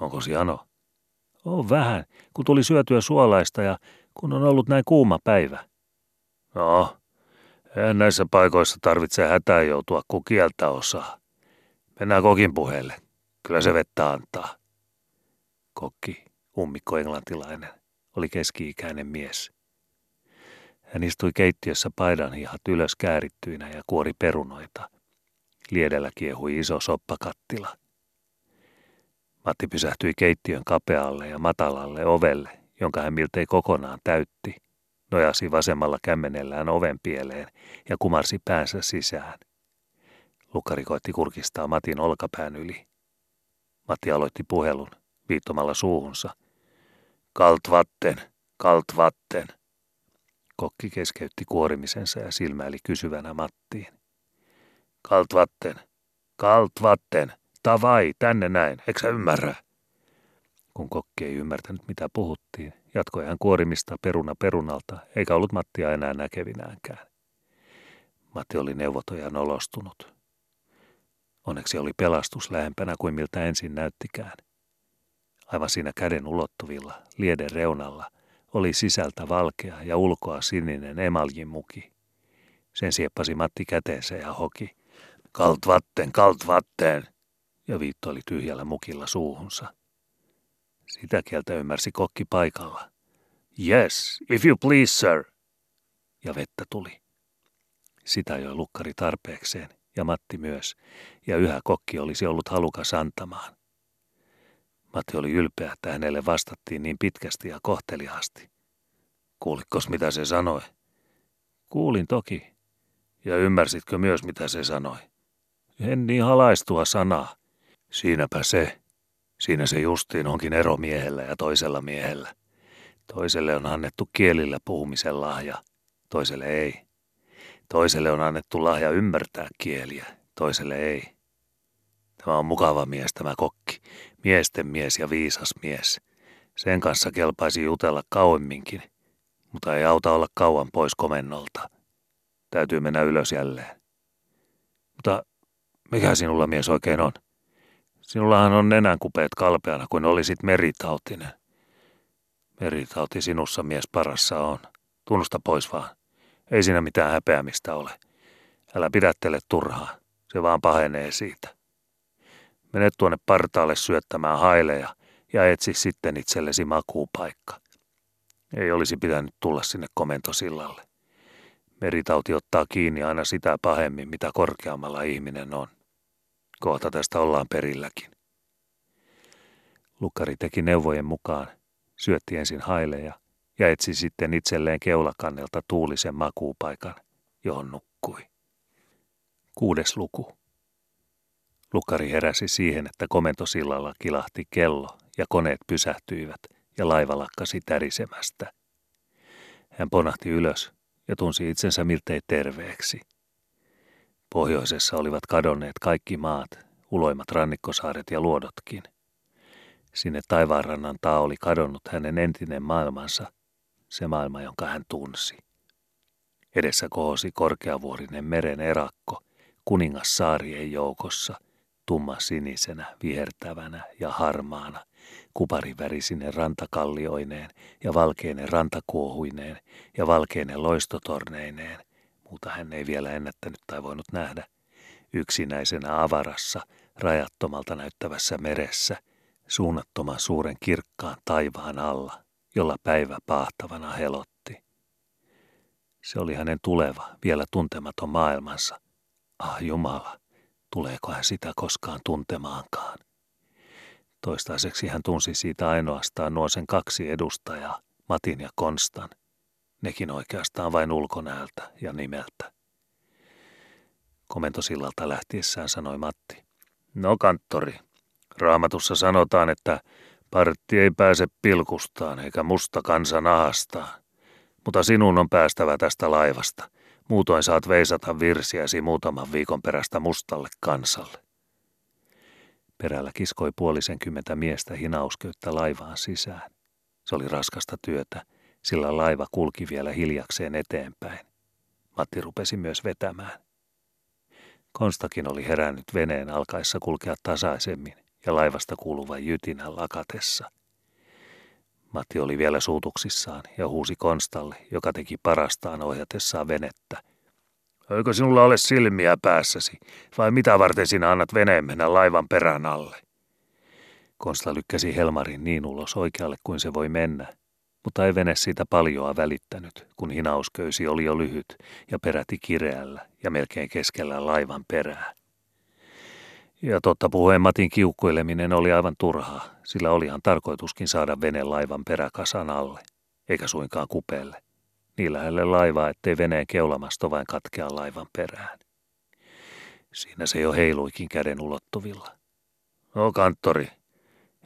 Onko siano? On vähän, kun tuli syötyä suolaista ja kun on ollut näin kuuma päivä. No, en näissä paikoissa tarvitse hätää joutua, kun kieltä osaa. Mennään kokin puheelle. Kyllä se vettä antaa. Kokki, ummikko englantilainen, oli keski-ikäinen mies. Hän istui keittiössä paidanhihat ylös käärittyinä ja kuori perunoita. Liedellä kiehui iso soppakattila. Matti pysähtyi keittiön kapealle ja matalalle ovelle, jonka hän miltei kokonaan täytti, nojasi vasemmalla kämmenellään oven pieleen ja kumarsi päänsä sisään. Lukkari koitti kurkistaa Matin olkapään yli. Matti aloitti puhelun, viittomalla suuhunsa. Kaltvatten, kaltvatten. Kokki keskeytti kuorimisensa ja silmäili kysyvänä Mattiin. Kaltvatten, kaltvatten, tavai, tänne näin, eikö sä ymmärrä? Kun kokki ei ymmärtänyt, mitä puhuttiin, jatkoi hän kuorimista peruna perunalta, eikä ollut Mattia enää näkevinäänkään. Matti oli neuvoton ja nolostunut. Onneksi oli pelastus lähempänä kuin miltä ensin näyttikään. Aivan siinä käden ulottuvilla, lieden reunalla, oli sisältä valkea ja ulkoa sininen emaljin muki. Sen sieppasi Matti käteensä ja hoki. Kaltvatten, kaltvatten! Ja viitto oli tyhjällä mukilla suuhunsa. Sitä kieltä ymmärsi kokki paikalla. Yes, if you please, sir! Ja vettä tuli. Sitä joi lukkari tarpeekseen, ja Matti myös, ja yhä kokki olisi ollut halukas antamaan. Matti oli ylpeä, että hänelle vastattiin niin pitkästi ja kohteliaasti. Kuulitkos, mitä se sanoi? Kuulin toki. Ja ymmärsitkö myös, mitä se sanoi? En niin halaistua sanaa. Siinäpä se. Siinä se justiin onkin ero miehellä ja toisella miehellä. Toiselle on annettu kielillä puhumisen lahja, toiselle ei. Toiselle on annettu lahja ymmärtää kieliä, toiselle ei. Tämä on mukava mies tämä kokki, miesten mies ja viisas mies. Sen kanssa kelpaisi jutella kauemminkin, mutta ei auta olla kauan pois komennolta. Täytyy mennä ylös jälleen. Mutta mikä sinulla mies oikein on? Sinullahan on nenänkupeet kalpeana, kuin olisit meritautinen. Meritauti sinussa mies parassa on. Tunnusta pois vaan. Ei siinä mitään häpeämistä ole. Älä pidättele turhaa. Se vaan pahenee siitä. Mene tuonne partaalle syöttämään haileja ja etsi sitten itsellesi makuupaikka. Ei olisi pitänyt tulla sinne komentosillalle. Meritauti ottaa kiinni aina sitä pahemmin, mitä korkeammalla ihminen on. Kohta tästä ollaan perilläkin. Lukkari teki neuvojen mukaan. Syötti ensin haileja ja etsi sitten itselleen keulakannelta tuulisen makuupaikan, johon nukkui. 6. luku. Lukkari heräsi siihen, että komentosillalla kilahti kello ja koneet pysähtyivät ja laiva lakkasi tärisemästä. Hän ponahti ylös ja tunsi itsensä miltei terveeksi. Pohjoisessa olivat kadonneet kaikki maat, uloimmat rannikkosaaret ja luodotkin. Sinne taivaanrannan taa oli kadonnut hänen entinen maailmansa, se maailma, jonka hän tunsi. Edessä kohosi korkeavuorinen meren erakko, kuningas saarien joukossa, tumma sinisenä, vihertävänä ja harmaana, kuparivärisine rantakallioineen ja valkeine rantakuohuineen ja valkeine loistotorneineen, muuta hän ei vielä ennättänyt tai voinut nähdä, yksinäisenä avarassa, rajattomalta näyttävässä meressä, suunnattoman suuren kirkkaan taivaan alla, jolla päivä paahtavana helotti. Se oli hänen tuleva, vielä tuntematon maailmansa. Ah Jumala, tuleeko hän sitä koskaan tuntemaankaan? Toistaiseksi hän tunsi siitä ainoastaan nuo sen kaksi edustajaa, Matin ja Konstan. Nekin oikeastaan vain ulkonäöltä ja nimeltä. Komentosillalta lähtiessään sanoi Matti. No kanttori. Raamatussa sanotaan, että partti ei pääse pilkustaan eikä musta kansa nahastaan. Mutta sinun on päästävä tästä laivasta. Muutoin saat veisata virsiäsi muutaman viikon perästä mustalle kansalle. Perällä kiskoi puolisenkymmentä miestä hinausköyttä laivaan sisään. Se oli raskasta työtä, sillä laiva kulki vielä hiljakseen eteenpäin. Matti rupesi myös vetämään. Konstakin oli herännyt veneen alkaessa kulkea tasaisemmin ja laivasta kuuluvan jytinän lakatessa. Matti oli vielä suutuksissaan ja huusi Konstalle, joka teki parastaan ohjatessaan venettä. Eikö sinulla ole silmiä päässäsi, vai mitä varten sinä annat veneen mennä laivan perän alle? Konsta lykkäsi Helmarin niin ulos oikealle kuin se voi mennä, mutta ei vene siitä paljoa välittänyt, kun hinausköysi oli jo lyhyt ja peräti kireällä ja melkein keskellä laivan perää. Ja totta puhuen Matin kiukkuileminen oli aivan turhaa, sillä olihan tarkoituskin saada vene laivan peräkasan alle, eikä suinkaan kupeelle. Niin lähelle laivaa, ettei veneen keulamasto vain katkea laivan perään. Siinä se jo heiluikin käden ulottuvilla. No kanttori,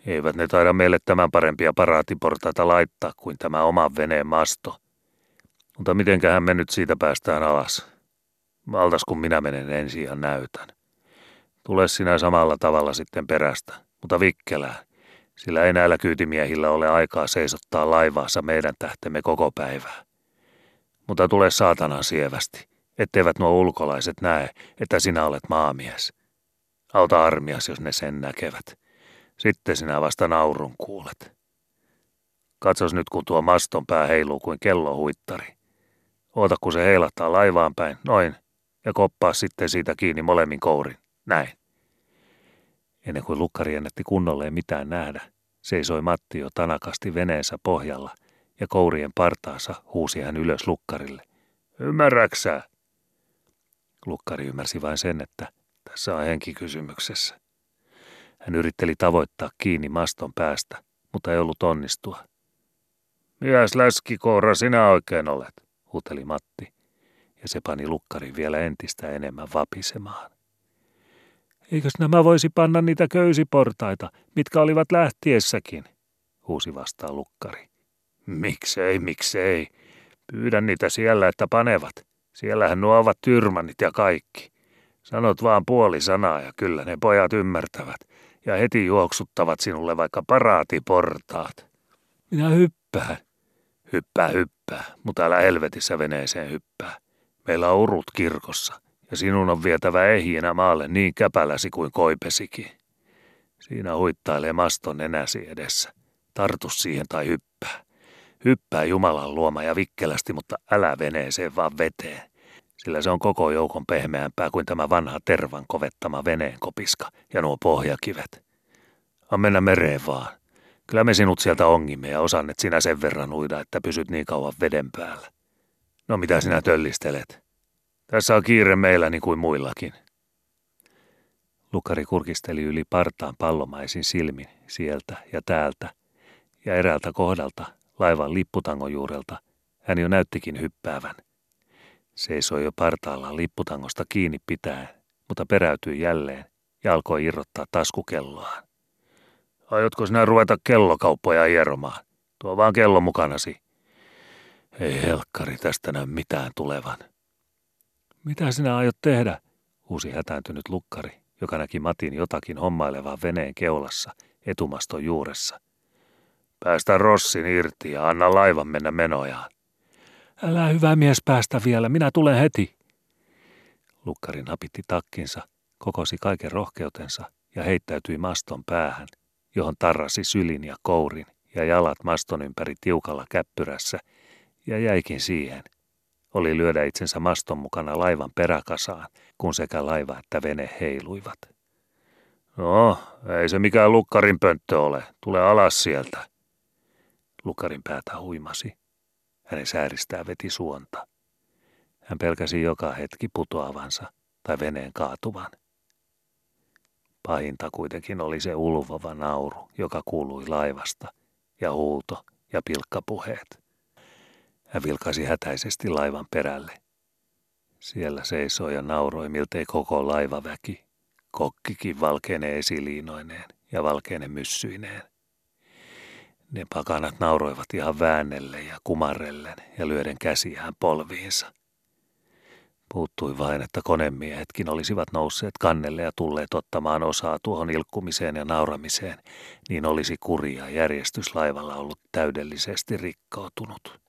eivät ne taida meille tämän parempia paraatiportaita laittaa kuin tämä oma veneen masto. Mutta mitenköhän me nyt siitä päästään alas? Maltas kun minä menen ensin ja näytän. Tule sinä samalla tavalla sitten perästä, mutta vikkelään, sillä ei näillä kyytimiehillä ole aikaa seisottaa laivaansa meidän tähtemme koko päivää. Mutta tule saatanan sievästi, etteivät nuo ulkolaiset näe, että sinä olet maamies. Auta armias, jos ne sen näkevät. Sitten sinä vasta naurun kuulet. Katsos nyt, kun tuo maston pää heiluu kuin kellohuittari. Oota, kun se heilahtaa laivaan päin, noin, ja koppaa sitten siitä kiinni molemmin kourin, näin. Ennen kuin lukkari ennätti kunnolleen mitään nähdä, seisoi Matti jo tanakasti veneensä pohjalla, ja kourien partaansa huusi hän ylös lukkarille. Ymmärräksä? Lukkari ymmärsi vain sen, että tässä on henki kysymyksessä. Hän yritteli tavoittaa kiinni maston päästä, mutta ei ollut onnistua. Mies läskikoura sinä oikein olet, huuteli Matti, ja se pani lukkarin vielä entistä enemmän vapisemaan. Eikös nämä voisi panna niitä köysiportaita, mitkä olivat lähtiessäkin, huusi vastaan lukkari. Miksei, miksei. Pyydän niitä siellä, että panevat. Siellähän nuo ovat tyrmannit ja kaikki. Sanot vaan puoli sanaa ja kyllä ne pojat ymmärtävät ja heti juoksuttavat sinulle vaikka paraatiportaat. Minä hyppään. Hyppää, hyppää, mutta älä helvetissä veneeseen hyppää. Meillä on urut kirkossa ja sinun on vietävä ehjinä maalle niin käpäläsi kuin koipesikin. Siinä huittailee maston nenäsi edessä. Tartu siihen tai hyppää. Hyppää Jumalan luoma ja vikkelästi, mutta älä veneeseen vaan veteen, sillä se on koko joukon pehmeämpää kuin tämä vanha tervan kovettama veneen kopiska ja nuo pohjakivet. An mennä mereen vaan. Kyllä me sinut sieltä ongimme ja osannet sinä sen verran uida, että pysyt niin kauan veden päällä. No mitä sinä töllistelet? Tässä on kiire meillä niin kuin muillakin. Lukkari kurkisteli yli partaan pallomaisin silmin sieltä ja täältä ja eräältä kohdalta. Laivan lipputangon juurelta hän jo näyttikin hyppäävän. Seisoi jo partaalla lipputangosta kiinni pitäen, mutta peräytyi jälleen ja alkoi irrottaa taskukelloaan. Aiotko sinä ruveta kellokauppoja hieromaan? Tuo vaan kello mukanasi. Ei helkkari tästä näy mitään tulevan. Mitä sinä aiot tehdä? Huusi hätääntynyt lukkari, joka näki Matin jotakin hommailevan veneen keulassa etumaston juuressa. Päästä rossin irti ja anna laivan mennä menojaan. Älä hyvä mies päästä vielä, minä tulen heti. Lukkari napitti takkinsa, kokosi kaiken rohkeutensa ja heittäytyi maston päähän, johon tarrasi sylin ja kourin ja jalat maston ympäri tiukalla käppyrässä ja jäikin siihen. Oli lyödä itsensä maston mukana laivan peräkasaan, kun sekä laiva että vene heiluivat. No, ei se mikään lukkarin pönttö ole, tule alas sieltä. Lukkarin päätä huimasi. Hänen sääristään veti suonta. Hän pelkäsi joka hetki putoavansa tai veneen kaatuvan. Pahinta kuitenkin oli se ulvova nauru, joka kuului laivasta, ja huuto ja pilkkapuheet. Hän vilkaisi hätäisesti laivan perälle. Siellä seisoi ja nauroi miltei koko laivaväki. Kokkikin valkeine esiliinoineen ja valkeine myssyineen. Ne pakanat nauroivat ihan väännellen ja kumarrellen ja lyöden käsiään polviinsa. Puuttui vain, että konemiehetkin olisivat nousseet kannelle ja tulleet ottamaan osaa tuohon ilkkumiseen ja nauramiseen, niin olisi kuri ja järjestys laivalla ollut täydellisesti rikkoutunut.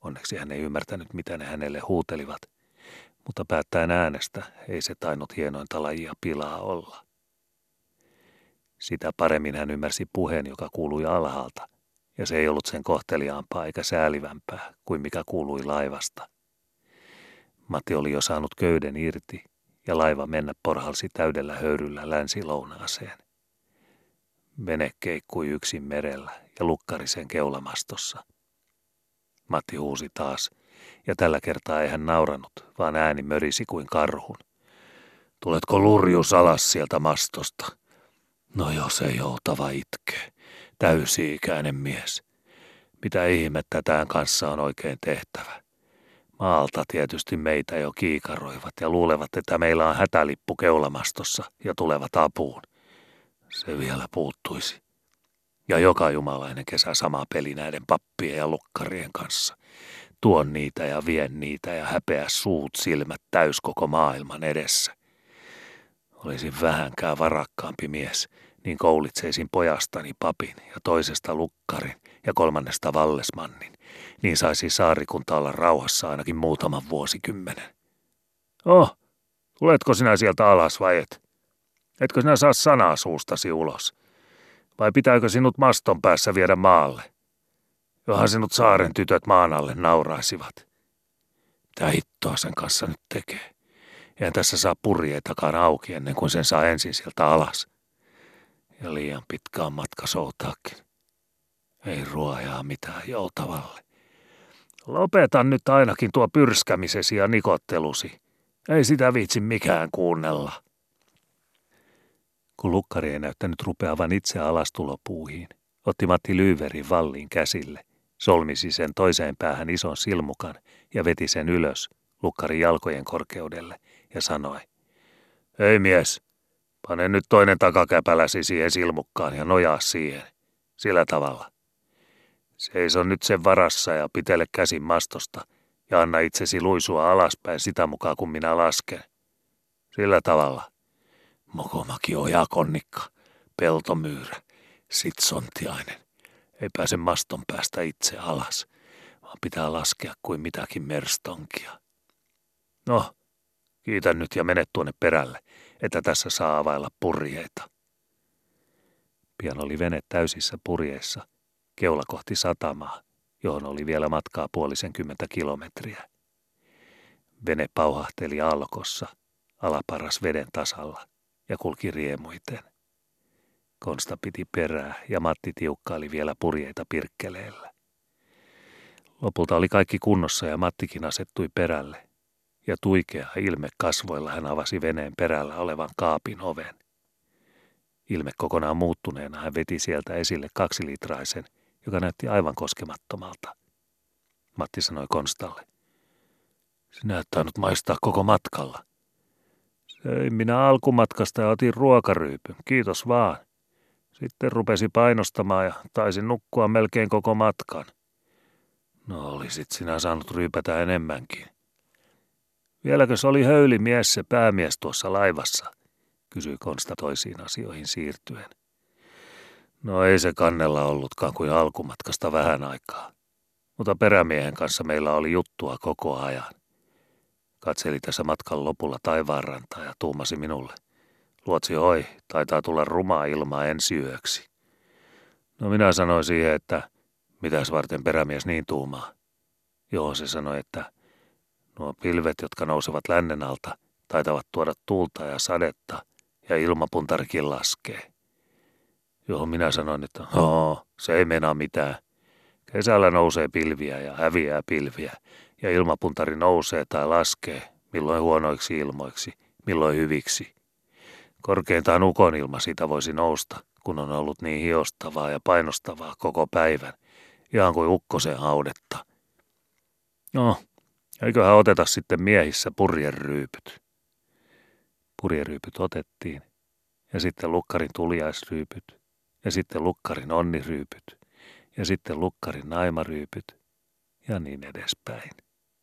Onneksi hän ei ymmärtänyt, mitä ne hänelle huutelivat, mutta päättäen äänestä ei se tainnut hienointa lajia pilaa olla. Sitä paremmin hän ymmärsi puheen, joka kuului alhaalta, ja se ei ollut sen kohteliaampaa eikä säälivämpää kuin mikä kuului laivasta. Matti oli jo saanut köyden irti, ja laiva mennä porhalsi täydellä höyryllä länsilounaaseen. Vene keikkui yksin merellä ja lukkari sen keulamastossa. Matti huusi taas, ja tällä kertaa ei hän nauranut, vaan ääni mörisi kuin karhun. Tuletko lurjus alas sieltä mastosta? No jos ei joutava itke, täysi-ikäinen mies. Mitä ihmettä tämän kanssa on oikein tehtävä? Maalta tietysti meitä jo kiikaroivat ja luulevat, että meillä on hätälippu keulamastossa ja tulevat apuun. Se vielä puuttuisi. Ja joka jumalainen kesä sama peli näiden pappien ja lukkarien kanssa. Tuon niitä ja vien niitä ja häpeä suut silmät täys koko maailman edessä. Olisin vähänkään varakkaampi mies, niin koulitseisin pojastani papin ja toisesta lukkarin ja kolmannesta vallesmannin, niin saisi saarikunta olla rauhassa ainakin muutaman vuosikymmenen. Oh, tuletko sinä sieltä alas vai et? Etkö sinä saa sanaa suustasi ulos? Vai pitääkö sinut maston päässä viedä maalle? Johan sinut saaren tytöt maan alle nauraisivat. Mitä hittoa sen kanssa nyt tekee? Eihän tässä saa purjeitakaan auki ennen kuin sen saa ensin sieltä alas. Ja liian pitkään matka soutaakin. Ei ruojaa mitään joutavalle. Lopeta nyt ainakin tuo pyrskämisesi ja nikottelusi. Ei sitä viitsi mikään kuunnella. Kun lukkari ei näyttänyt rupeavan itse alastulopuuhiin, otti Matti Lyyverin vallin käsille, solmisi sen toiseen päähän ison silmukan ja veti sen ylös lukkarin jalkojen korkeudelle ja sanoi. Ei mies, pane nyt toinen takakäpäläsi siihen silmukkaan ja nojaa siihen. Sillä tavalla. Seiso nyt sen varassa ja pitele käsin mastosta ja anna itsesi luisua alaspäin sitä mukaan kun minä lasken. Sillä tavalla. Mokomaki ojakonnikka, peltomyyrä, sitsontiainen. Ei pääse maston päästä itse alas, vaan pitää laskea kuin mitäkin merstonkia. No, kiitä nyt ja mene tuonne perälle, että tässä saa availla purjeita. Pian oli vene täysissä purjeissa, keula kohti satamaa, johon oli vielä matkaa 50 kilometriä. Vene pauhahteli alkossa, alaparras veden tasalla ja kulki riemuiten. Konsta piti perää ja Matti tiukkaili vielä purjeita pirkkeleellä. Lopulta oli kaikki kunnossa ja Mattikin asettui perälle, ja tuikea ilme kasvoilla hän avasi veneen perällä olevan kaapin oven. Ilme kokonaan muuttuneena hän veti sieltä esille 2-litraisen, joka näytti aivan koskemattomalta. Matti sanoi Konstalle. Sinä et tainnut maistaa koko matkalla. Söin minä alkumatkasta ja otin ruokaryypyn, kiitos vaan. Sitten rupesi painostamaan ja taisin nukkua melkein koko matkan. No olisit sinä saanut ryypätä enemmänkin. Vieläkös oli höylimies se päämies tuossa laivassa? Kysyi Konsta toisiin asioihin siirtyen. No ei se kannella ollutkaan kuin alkumatkasta vähän aikaa. Mutta perämiehen kanssa meillä oli juttua koko ajan. Katseli tässä matkan lopulla taivaanrantaa ja tuumasi minulle. Luotsi hoi, taitaa tulla rumaa ilmaa ensi yöksi. No minä sanoin siihen, että mitäs varten perämies niin tuumaa. Joo, se sanoi, että nuo pilvet, jotka nousevat lännen alta, taitavat tuoda tuulta ja sadetta ja ilmapuntarikin laskee. Johon minä sanoin, että se ei meinaa mitään. Kesällä nousee pilviä ja häviää pilviä ja ilmapuntari nousee tai laskee, milloin huonoiksi ilmoiksi, milloin hyviksi. Korkeintaan ukonilma siitä voisi nousta, kun on ollut niin hiostavaa ja painostavaa koko päivän, ihan kuin ukkosen haudetta. No, eiköhän oteta sitten miehissä purjeryypyt. Purjeryypyt otettiin, ja sitten lukkarin tuliaisryypyt, ja sitten lukkarin onniryypyt, ja sitten lukkarin naimaryypyt, ja niin edespäin.